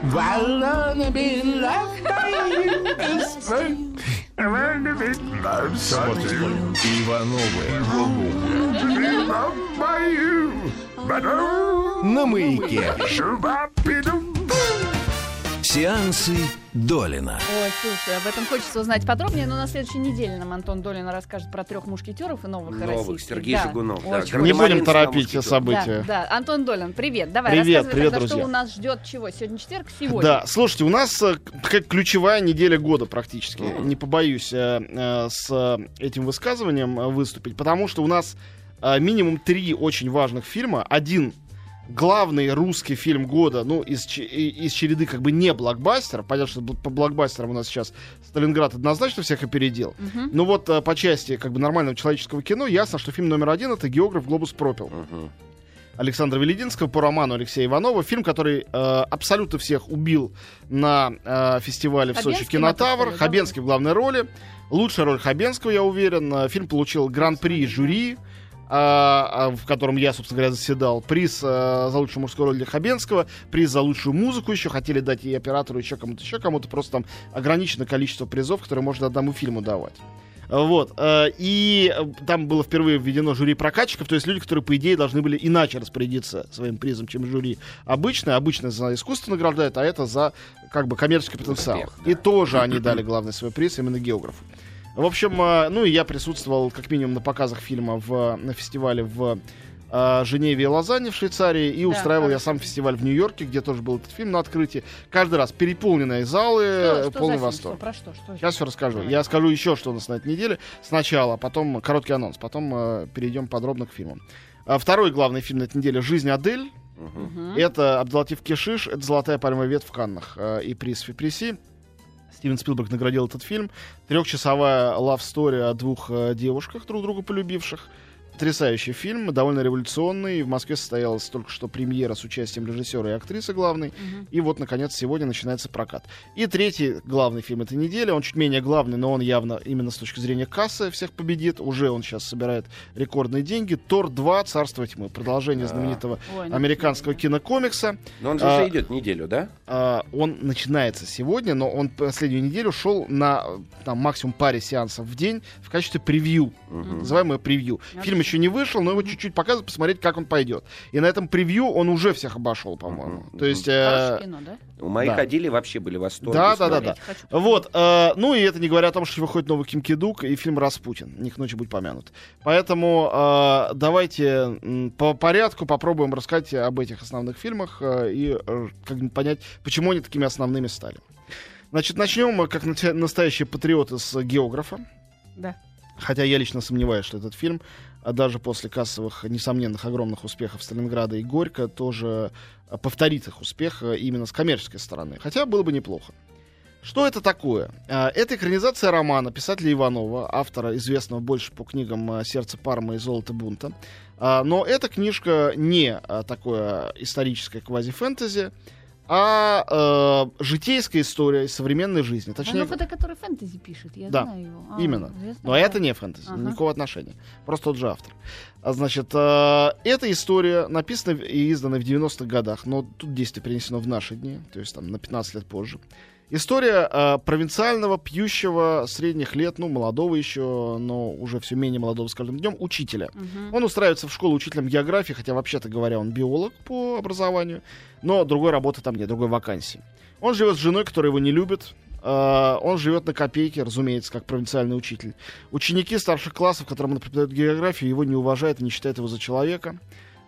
Ивановы на маяке. Сеансы Долина. Ой, слушай, об этом хочется узнать подробнее, но на следующей неделе нам Антон Долин расскажет про трех мушкетеров и новых Сергей Жигунов. Да. Да. Не будем торопить события. Да, да. Антон Долин, привет. Давай, рассказывай, тогда, что у нас ждет чего. Сегодня четверг, сегодня. Да, слушайте, у нас такая ключевая неделя года практически. Не побоюсь с этим высказыванием выступить, потому что у нас минимум три очень важных фильма. Один главный русский фильм года, ну, из череды как бы не блокбастер. Понятно, что по блокбастерам у нас сейчас Сталинград однозначно всех опередил. Но вот по части как бы нормального человеческого кино ясно, что фильм номер один — это «Географ Глобус Пропил». Александра Велединского по роману Алексея Иванова. Фильм, который абсолютно всех убил на фестивале в Сочи «Кинотавр». Хабенский в главной роли. Лучшая роль Хабенского, я уверен. Фильм получил гран-при жюри, в котором я, собственно говоря, заседал. Приз за лучшую мужскую роль для Хабенского, приз за лучшую музыку еще хотели дать и оператору, еще кому-то, просто там ограничено количество призов, которые можно одному фильму давать. Вот. И там было впервые введено жюри прокатчиков, то есть люди, которые, по идее, должны были иначе распорядиться своим призом, чем жюри обычное. Обычно за искусство награждают, а это за как бы коммерческий потенциал. И тоже они дали главный свой приз именно «Географу». В общем, ну и я присутствовал как минимум на показах фильма на фестивале в Женеве и Лозанне в Швейцарии, и устраивал я сам фестиваль в Нью-Йорке, где тоже был этот фильм на открытии. Каждый раз переполненные залы, полный восторг. Сейчас все расскажу. Я скажу еще, что у нас на этой неделе. Сначала, потом короткий анонс, потом перейдем подробно к фильмам. Второй главный фильм на этой неделе — «Жизнь Адель». Это Абделатиф Кешиш, это «Золотая пальмовая ветвь» в Каннах и приз Фипреси. Стивен Спилберг наградил этот фильм. Трехчасовая лав-стори о двух девушках, друг друга полюбивших. Потрясающий фильм, довольно революционный. В Москве состоялась только что премьера с участием режиссера и актрисы главной. И вот, наконец, сегодня начинается прокат. И третий главный фильм этой недели. Он чуть менее главный, но он явно именно с точки зрения кассы всех победит. Уже он сейчас собирает рекордные деньги. Тор 2. Царство тьмы. Продолжение знаменитого американского кинокомикса. Но он же уже идет неделю, да? Он начинается сегодня, но он последнюю неделю шел на там, максимум паре сеансов в день в качестве превью. Называемое превью. Фильм еще не вышел, но его чуть-чуть показывают, посмотреть, как он пойдет. И на этом превью он уже всех обошел, по-моему. То есть, кино, да? У моих ходили, вообще были восторги. Да. Вот. Ну и это не говоря о том, что выходит новый Ким Кидук и фильм «Распутин». У них ночью будет помянут. Поэтому давайте по порядку попробуем рассказать об этих основных фильмах и как-нибудь понять, почему они такими основными стали. Значит, начнем, как настоящие патриоты, с «Географа». Да. Хотя я лично сомневаюсь, что этот фильм, даже после кассовых, несомненных, огромных успехов Сталинграда и Горько, тоже повторит их успех именно с коммерческой стороны. Хотя было бы неплохо. Что это такое? Это экранизация романа писателя Иванова, автора, известного больше по книгам «Сердце Пармы» и «Золото бунта». Но эта книжка не такое историческое квази-фэнтези, а житейская история из современной жизни. Точнее, это который фэнтези пишет, я знаю его. Именно. Но это не фэнтези, никакого отношения. Просто тот же автор. Значит, эта история написана и издана в 90-х годах, но тут действие перенесено в наши дни, то есть там на 15 лет позже. История провинциального, пьющего, средних лет, ну, молодого еще, но уже все менее молодого с каждым днем, учителя. Он устраивается в школу учителем географии, хотя, вообще-то говоря, он биолог по образованию, но другой работы там нет, другой вакансии. Он живет с женой, которая его не любит. Он живет на копейки, разумеется, как провинциальный учитель. Ученики старших классов, которым он преподает географию, его не уважают и не считают его за человека.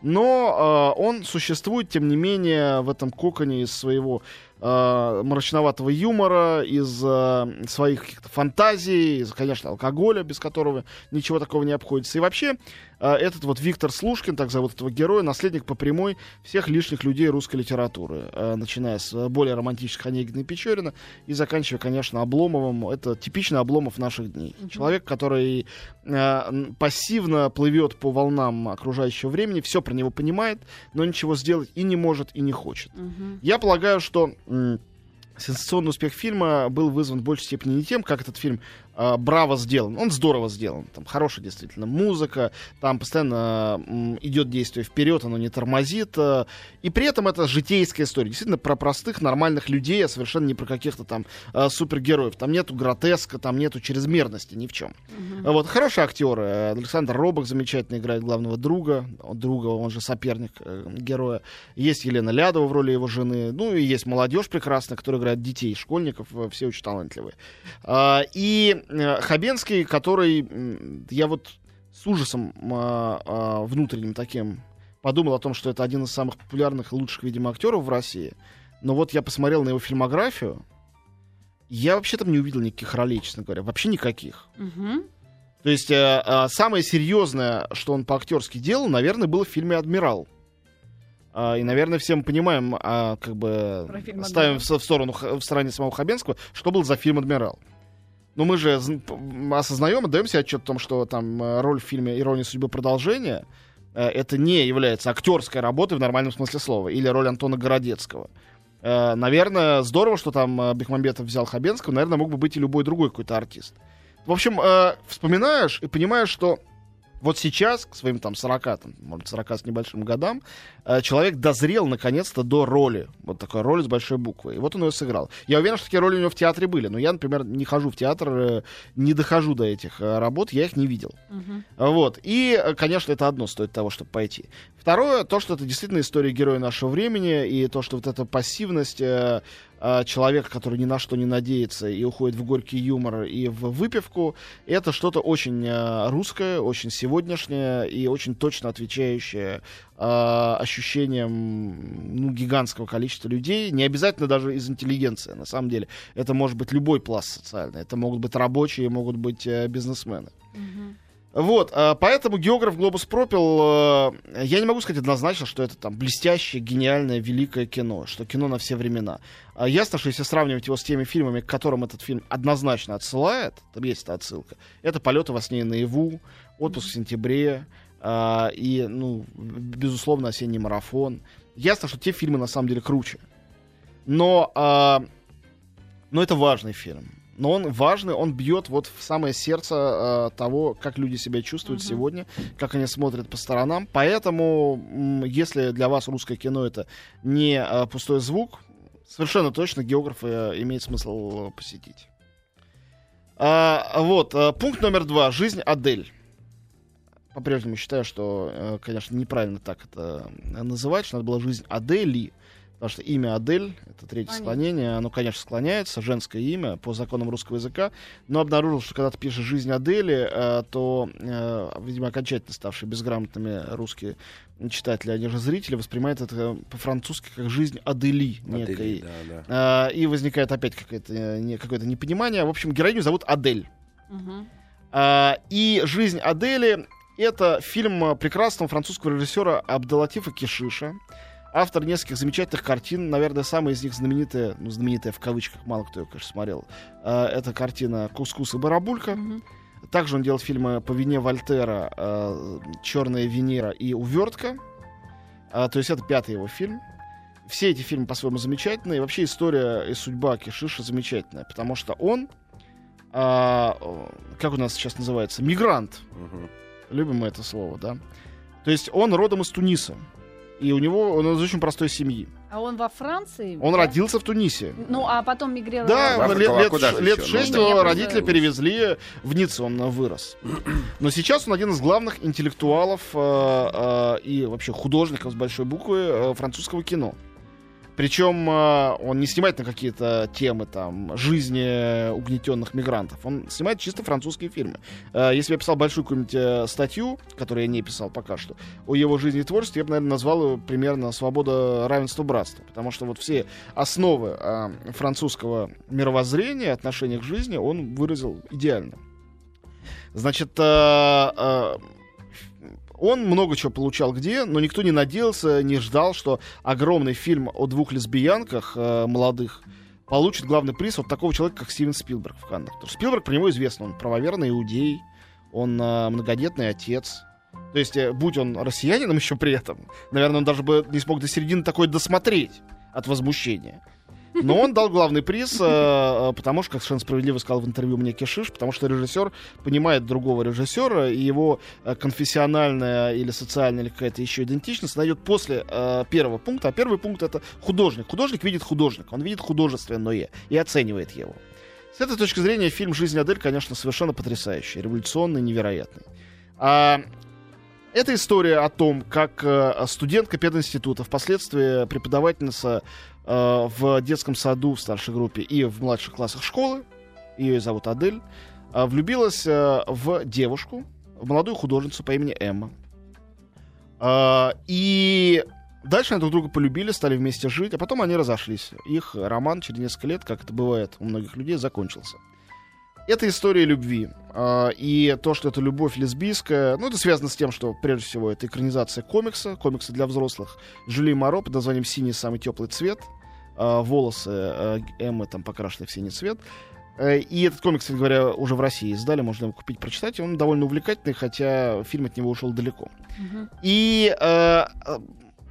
Но он существует, тем не менее, в этом коконе из своего мрачноватого юмора, из своих каких-то фантазий, из, конечно, алкоголя, без которого ничего такого не обходится. И вообще, этот вот Виктор Слушкин, так зовут этого героя, наследник по прямой всех лишних людей русской литературы, начиная с более романтических Онегина и Печорина и заканчивая, конечно, Обломовым. Это типичный Обломов наших дней. Человек, который пассивно плывет по волнам окружающего времени, все про него понимает, но ничего сделать и не может, и не хочет. Я полагаю, что сенсационный успех фильма был вызван в большей степени не тем, как этот фильм браво сделан. Он здорово сделан. Там хорошая действительно музыка, там постоянно идет действие вперед, оно не тормозит. И при этом это житейская история. Действительно про простых, нормальных людей, а совершенно не про каких-то там супергероев. Там нету гротеска, там нету чрезмерности ни в чем. Угу. Вот. Хорошие актеры. Александр Робак замечательно играет главного друга, он же соперник героя. Есть Елена Лядова в роли его жены. Ну и есть молодежь прекрасная, которая играет детей, школьников. Все очень талантливые. И Хабенский, который я вот с ужасом внутренним таким подумал о том, что это один из самых популярных и лучших, видимо, актеров в России. Но вот я посмотрел на его фильмографию, я вообще там не увидел никаких ролей, честно говоря, вообще никаких. Угу. То есть самое серьезное, что он по-актерски делал, наверное, было в фильме «Адмирал». И, наверное, все мы понимаем, как бы ставим в стороне самого Хабенского, что был за фильм «Адмирал». Но мы же осознаем, отдаем себе отчет о том, что там роль в фильме «Ирония судьбы продолжения» это не является актерской работой в нормальном смысле слова, или роль Антона Городецкого. Наверное, здорово, что там Бехмамбетов взял Хабенского, наверное, мог бы быть и любой другой какой-то артист. В общем, вспоминаешь и понимаешь, что вот сейчас, к своим там 40, там, может, 40 с небольшим годам, человек дозрел наконец-то до роли. Вот такой роли с большой буквы. И вот он ее сыграл. Я уверен, что такие роли у него в театре были. Но я, например, не хожу в театр, не дохожу до этих работ, я их не видел. Угу. Вот. И, конечно, это одно стоит того, чтобы пойти. Второе, то, что это действительно история героя нашего времени, и то, что вот эта пассивность человека, который ни на что не надеется и уходит в горький юмор и в выпивку, это что-то очень русское, очень сегодняшнее и очень точно отвечающее ощущениям гигантского количества людей. Не обязательно даже из интеллигенции, на самом деле. Это может быть любой пласт социальный. Это могут быть рабочие, могут быть бизнесмены. Mm-hmm. Вот, поэтому «Географ Глобус Пропил», я не могу сказать однозначно, что это там блестящее, гениальное, великое кино, что кино на все времена. Ясно, что если сравнивать его с теми фильмами, к которым этот фильм однозначно отсылает, там есть эта отсылка, это «Полеты во сне и наяву», «Отпуск в сентябре» и, безусловно, «Осенний марафон». Ясно, что те фильмы на самом деле круче. Но это важный фильм. Но он важный, он бьет вот в самое сердце того, как люди себя чувствуют сегодня, как они смотрят по сторонам. Поэтому, если для вас русское кино — это не пустой звук, совершенно точно «Географ» имеет смысл посетить. Пункт номер 2. «Жизнь Адель». По-прежнему считаю, что, конечно, неправильно так это называть, что надо было «Жизнь Адели». Потому что имя Адель, это третье склонение, оно, конечно, склоняется, женское имя, по законам русского языка, но обнаружил, что когда ты пишешь «Жизнь Адели», то, видимо, окончательно ставшие безграмотными русские читатели, они же зрители, воспринимают это по-французски как «Жизнь Адели» некой. Да. И возникает опять какое-то непонимание. В общем, героиню зовут Адель. Угу. И «Жизнь Адели» — это фильм прекрасного французского режиссера Абделатифа Кешиша. Автор нескольких замечательных картин, наверное, самая из них знаменитая, знаменитая в кавычках, мало кто ее, конечно, смотрел, это картина «Кускус и барабулька». Mm-hmm. Также он делал фильмы «По вине Вольтера», «Черная Венера» и «Увертка». То есть это пятый его фильм. Все эти фильмы по-своему замечательные. И вообще история и судьба Кешиша замечательная, потому что он, как у нас сейчас называется, мигрант. Mm-hmm. Любим мы это слово, да? То есть он родом из Туниса. И у него, он из очень простой семьи. А он во Франции? Он родился в Тунисе. А потом мигрировал. Да, лет 6 его родители перевезли в Ниццу, он вырос. Но сейчас он один из главных интеллектуалов и вообще художников с большой буквы французского кино. Причем он не снимает на какие-то темы там жизни угнетенных мигрантов. Он снимает чисто французские фильмы. Если бы я писал большую какую-нибудь статью, которую я не писал пока что, о его жизни и творчестве, я бы, наверное, назвал его примерно «Свобода, равенство, братство». Потому что вот все основы французского мировоззрения, отношения к жизни он выразил идеально. Значит, он много чего получал где, но никто не надеялся, не ждал, что огромный фильм о двух лесбиянках молодых получит главный приз от такого человека, как Стивен Спилберг в Каннах. Потому что Спилберг про него известен. Он правоверный иудей, он многодетный отец. То есть, будь он россиянином еще при этом, наверное, он даже бы не смог до середины такое досмотреть от возмущения. Но он дал главный приз, потому что, как совершенно справедливо сказал в интервью мне Кешиш, потому что режиссер понимает другого режиссера, и его конфессиональная или социальная, или какая-то еще идентичность она идет после первого пункта. А первый пункт — это художник. Художник видит художника, он видит художественное и оценивает его. С этой точки зрения фильм «Жизнь Адель», конечно, совершенно потрясающий, революционный, невероятный. Это история о том, как студентка пединститута, впоследствии преподавательница в детском саду в старшей группе и в младших классах школы, ее зовут Адель, влюбилась в девушку, в молодую художницу по имени Эмма. И дальше они друг друга полюбили, стали вместе жить, а потом они разошлись. Их роман через несколько лет, как это бывает у многих людей, закончился. Это история любви. И то, что это любовь лесбийская, ну, это связано с тем, что, прежде всего, это экранизация комикса, комикса для взрослых. Джули Моро под названием «Синий самый теплый цвет». Волосы Эммы там покрашены в синий цвет. И этот комикс, кстати говоря, уже в России издали, можно его купить, прочитать. Он довольно увлекательный, хотя фильм от него ушел далеко. Угу. И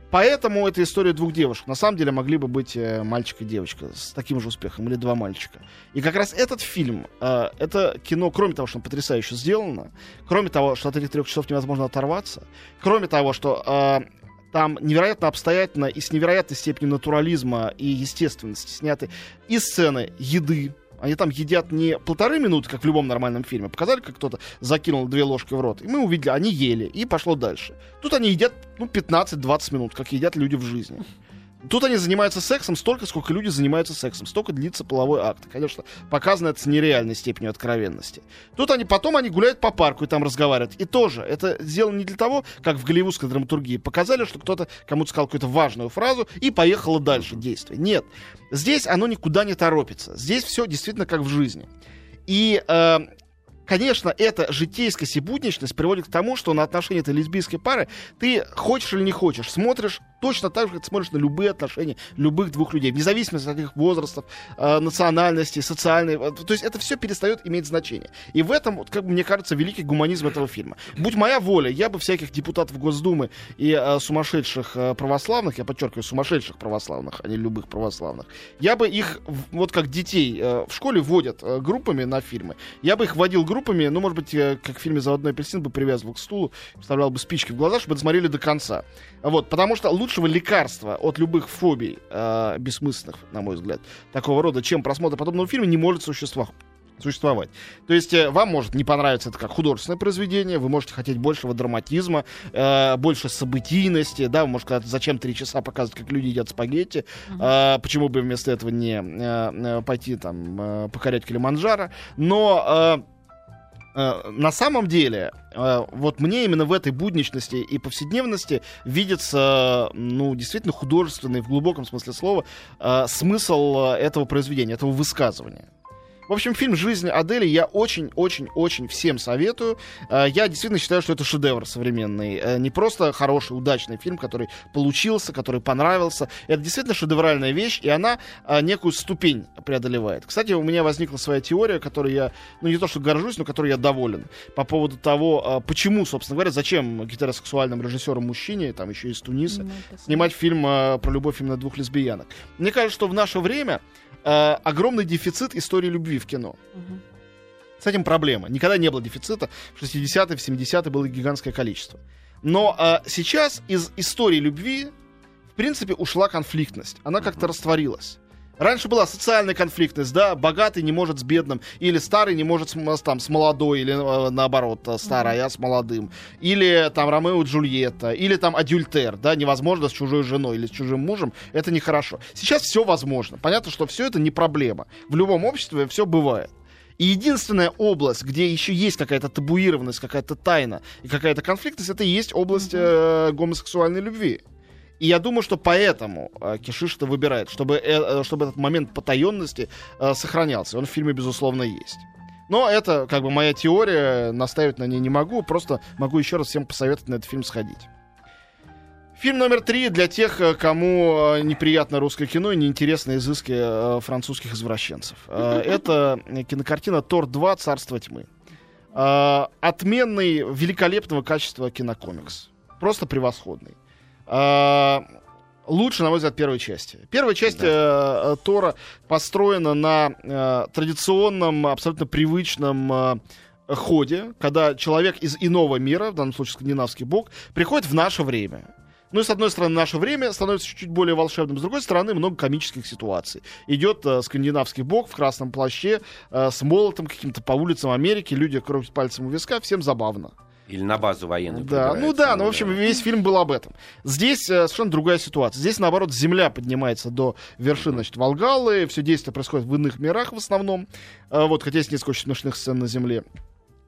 поэтому это история двух девушек. На самом деле могли бы быть мальчик и девочка с таким же успехом, или два мальчика. И как раз этот фильм, это кино, кроме того, что он потрясающе сделано, кроме того, что от этих 3 часов невозможно оторваться, кроме того, что там невероятно обстоятельно и с невероятной степенью натурализма и естественности сняты и сцены еды. Они там едят не 1,5 минуты, как в любом нормальном фильме. Показали, как кто-то закинул 2 ложки в рот. И мы увидели, они ели, и пошло дальше. Тут они едят 15-20 минут, как едят люди в жизни. Тут они занимаются сексом столько, сколько люди занимаются сексом. Столько длится половой акт. Конечно, показано это с нереальной степенью откровенности. Тут они потом они гуляют по парку и там разговаривают. И тоже это сделано не для того, как в голливудской драматургии показали, что кто-то кому-то сказал какую-то важную фразу и поехало дальше действие. Нет. Здесь оно никуда не торопится. Здесь все действительно как в жизни. И конечно, эта житейскость и будничность приводит к тому, что на отношения этой лесбийской пары ты, хочешь или не хочешь, смотришь точно так же, как ты смотришь на любые отношения любых двух людей, вне зависимости от их возрастов, национальности, социальной. То есть это все перестает иметь значение. И в этом, как бы, мне кажется, великий гуманизм этого фильма. Будь моя воля, я бы всяких депутатов Госдумы и сумасшедших православных, я подчеркиваю, сумасшедших православных, а не любых православных, я бы их, вот как детей в школе водят группами на фильмы, я бы их водил группами, ну, может быть, как в фильме «Заводной апельсин», бы привязывал к стулу, вставлял бы спички в глаза, чтобы досмотрели до конца. Вот, потому что лучшего лекарства от любых фобий, бессмысленных, на мой взгляд, такого рода, чем просмотр подобного фильма, не может существовать. То есть вам может не понравиться это как художественное произведение, вы можете хотеть большего драматизма, больше событийности, да, вы можете сказать, зачем 3 часа показывать, как люди едят спагетти, почему бы вместо этого не пойти там покорять Килиманджаро, но на самом деле, вот мне именно в этой будничности и повседневности видится, ну, действительно художественный, в глубоком смысле слова, смысл этого произведения, этого высказывания. В общем, фильм «Жизнь Адели» я очень-очень-очень всем советую. Я действительно считаю, что это шедевр современный. Не просто хороший, удачный фильм, который получился, который понравился. Это действительно шедевральная вещь, и она некую ступень преодолевает. Кстати, у меня возникла своя теория, которой я, ну, не то что горжусь, но которой я доволен. По поводу того, почему, собственно говоря, зачем гетеросексуальным режиссерам-мужчине, там еще из Туниса, снимать фильм про любовь именно двух лесбиянок. Мне кажется, что в наше время огромный дефицит истории любви в кино. Угу. С этим проблема. Никогда не было дефицита. В 60-е, в 70-е было гигантское количество. Но сейчас из истории любви, в принципе, ушла конфликтность. Она как-то растворилась. Раньше была социальная конфликтность, да, богатый не может с бедным, или старый не может с молодой, или наоборот, старая с молодым, или там Ромео и Джульетта, или там адюльтер, да, невозможно с чужой женой или с чужим мужем, это нехорошо. Сейчас все возможно, понятно, что все это не проблема, в любом обществе все бывает. И единственная область, где еще есть какая-то табуированность, какая-то тайна и какая-то конфликтность, это и есть область гомосексуальной любви. И я думаю, что поэтому Кешиш это выбирает, чтобы этот момент потаенности сохранялся. Он в фильме, безусловно, есть. Но это, как бы, моя теория, настаивать на ней не могу, просто могу еще раз всем посоветовать на этот фильм сходить. Фильм номер 3 для тех, кому неприятно русское кино и неинтересны изыски французских извращенцев. Это кинокартина «Тор 2. Царство тьмы». Отменный, великолепного качества кинокомикс. Просто превосходный. лучше, на мой взгляд, первой части. Первая часть Тора построена на традиционном, абсолютно привычном ходе, когда человек из иного мира, в данном случае скандинавский бог, приходит в наше время. Ну и, с одной стороны, наше время становится чуть-чуть более волшебным, с другой стороны, много комических ситуаций. Идет скандинавский бог в красном плаще с молотом каким-то по улицам Америки, люди крутят пальцем у виска, всем забавно. Или на базу военную. Да, ну да, ну в общем, весь фильм был об этом. Здесь совершенно другая ситуация. Здесь, наоборот, земля поднимается до вершин, значит, Вальгаллы, все действие происходит в иных мирах в основном, вот, хотя есть несколько очень смешных сцен на земле.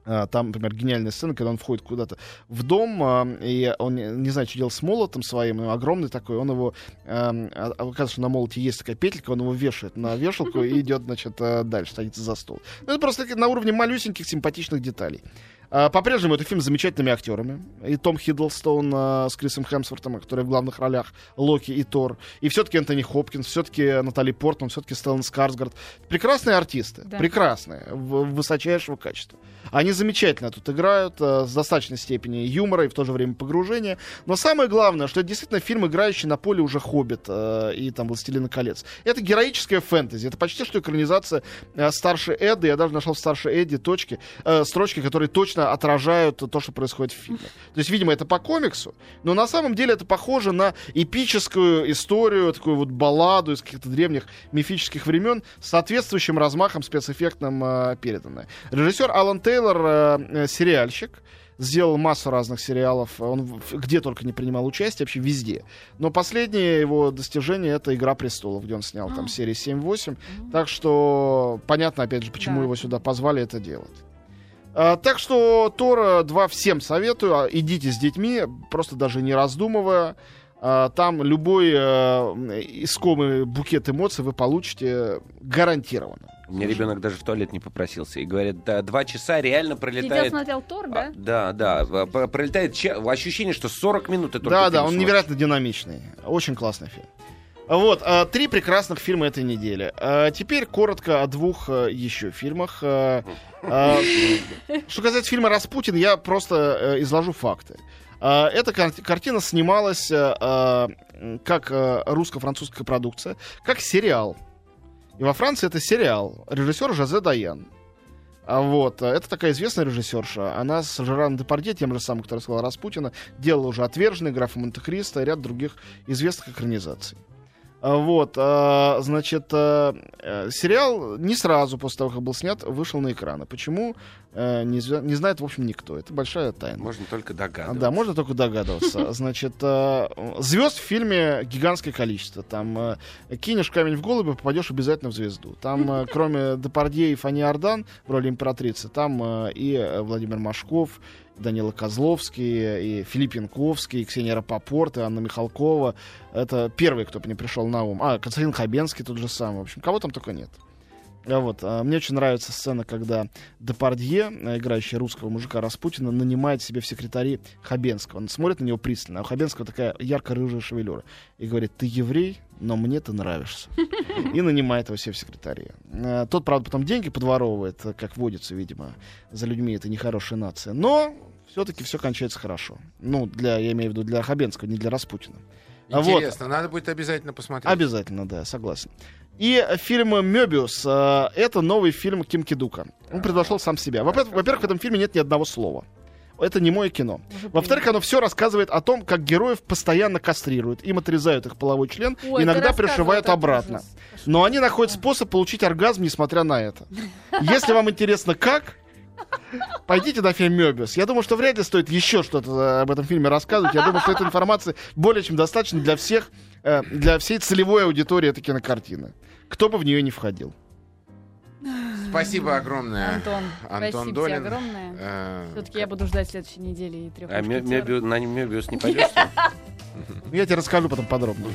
Там, например, гениальная сцена, когда он входит куда-то в дом, и он не знает, что делать с молотом своим, огромный такой, он его, оказывается, на молоте есть такая петелька, он его вешает на вешалку и идет, значит, дальше, садится за стол. Это просто на уровне малюсеньких симпатичных деталей. По-прежнему это фильм с замечательными актерами. И Том Хиддлстоун с Крисом Хемсвортом, которые в главных ролях Локи и Тор. И все-таки Антони Хопкинс, все-таки Натали Портман, все-таки Стеллан Скарсгард. Прекрасные артисты, да. Прекрасные, высочайшего качества. Они замечательно тут играют, с достаточной степени юмора и в то же время погружения. Но самое главное, что это действительно фильм, играющий на поле уже «Хоббит» и там «Властелина колец». Это героическое фэнтези. Это почти что экранизация «Старше Эдды». Я даже нашел в «Старше Эдди» строчки, которые точно отражают то, что происходит в фильме. То есть, видимо, это по комиксу, но на самом деле это похоже на эпическую историю, такую вот балладу из каких-то древних мифических времен с соответствующим размахом спецэффектным переданное. Режиссер Алан Тейлор сериальщик, сделал массу разных сериалов, он где только не принимал участие, вообще везде. Но последнее его достижение — это «Игра престолов», где он снял там серии 7-8, так что понятно, опять же, почему его сюда позвали это делать. Так что Тор 2 всем советую. Идите с детьми, просто даже не раздумывая. Там любой искомый букет эмоций вы получите гарантированно. У меня ребенок даже в туалет не попросился. И говорит, да, 2 часа реально пролетает... Сидел, смотрел Тор, да? Да. Пролетает ощущение, что 40 минут. Да, он невероятно динамичный. Очень классный фильм. Вот, 3 прекрасных фильма этой недели. Теперь коротко о 2 еще фильмах. Что касается фильма «Распутин», я просто изложу факты. Эта картина снималась как русско-французская продукция, как сериал. И во Франции это сериал. Режиссер Жозе Даян. Вот. Это такая известная режиссерша. Она с Жераном де Пардье, тем же самым, который сказал «Распутина», делала уже «Отверженный», «Графа Монте-Кристо» и ряд других известных экранизаций. Вот, значит, сериал не сразу после того, как был снят, вышел на экраны. Почему? Не знает, в общем, никто. Это большая тайна. Можно только догадываться. Да, можно только догадываться. Значит, звезд в фильме гигантское количество. Там кинешь камень в голову, попадешь обязательно в звезду. Там, кроме Депардье и Фани Ардан в роли императрицы, там и Владимир Машков, Данила Козловский, и Филипп Янковский, и Ксения Рапопорт, и Анна Михалкова. Это первый, кто мне пришел на ум. Константин Хабенский тот же самый. В общем, кого там только нет. Вот. Мне очень нравится сцена, когда Депардье, играющий русского мужика Распутина, нанимает себе в секретари Хабенского. Он смотрит на него пристально, а у Хабенского такая ярко-рыжая шевелюра. И говорит, ты еврей, но мне ты нравишься. И нанимает его себе в секретари. Тот, правда, потом деньги подворовывает, как водится, видимо, за людьми. Это нехорошая нация. Но все-таки все кончается хорошо. Ну, я имею в виду для Хабенского, не для Распутина. Интересно, вот. Надо будет обязательно посмотреть. Обязательно, да, согласен. И фильм «Мёбиус» — это новый фильм Ким Ки-дука. Он предвошел сам себя. Во-первых, в этом фильме нет ни одного слова. Это немое кино. Во-вторых, оно все рассказывает о том, как героев постоянно кастрируют. Им отрезают их половой член, иногда пришивают обратно. Но они находят способ получить оргазм, несмотря на это. Если вам интересно, как... Пойдите на фильм «Мёбиус». Я думаю, что вряд ли стоит еще что-то об этом фильме рассказывать. Я думаю, что этой информации более чем достаточно для всех, для всей целевой аудитории этой кинокартины. Кто бы в нее не входил. Спасибо огромное, Антон Долин. Все-таки я буду ждать следующей недели и 3 А на «Мёбиус» не пойдешь? Я тебе расскажу потом подробно.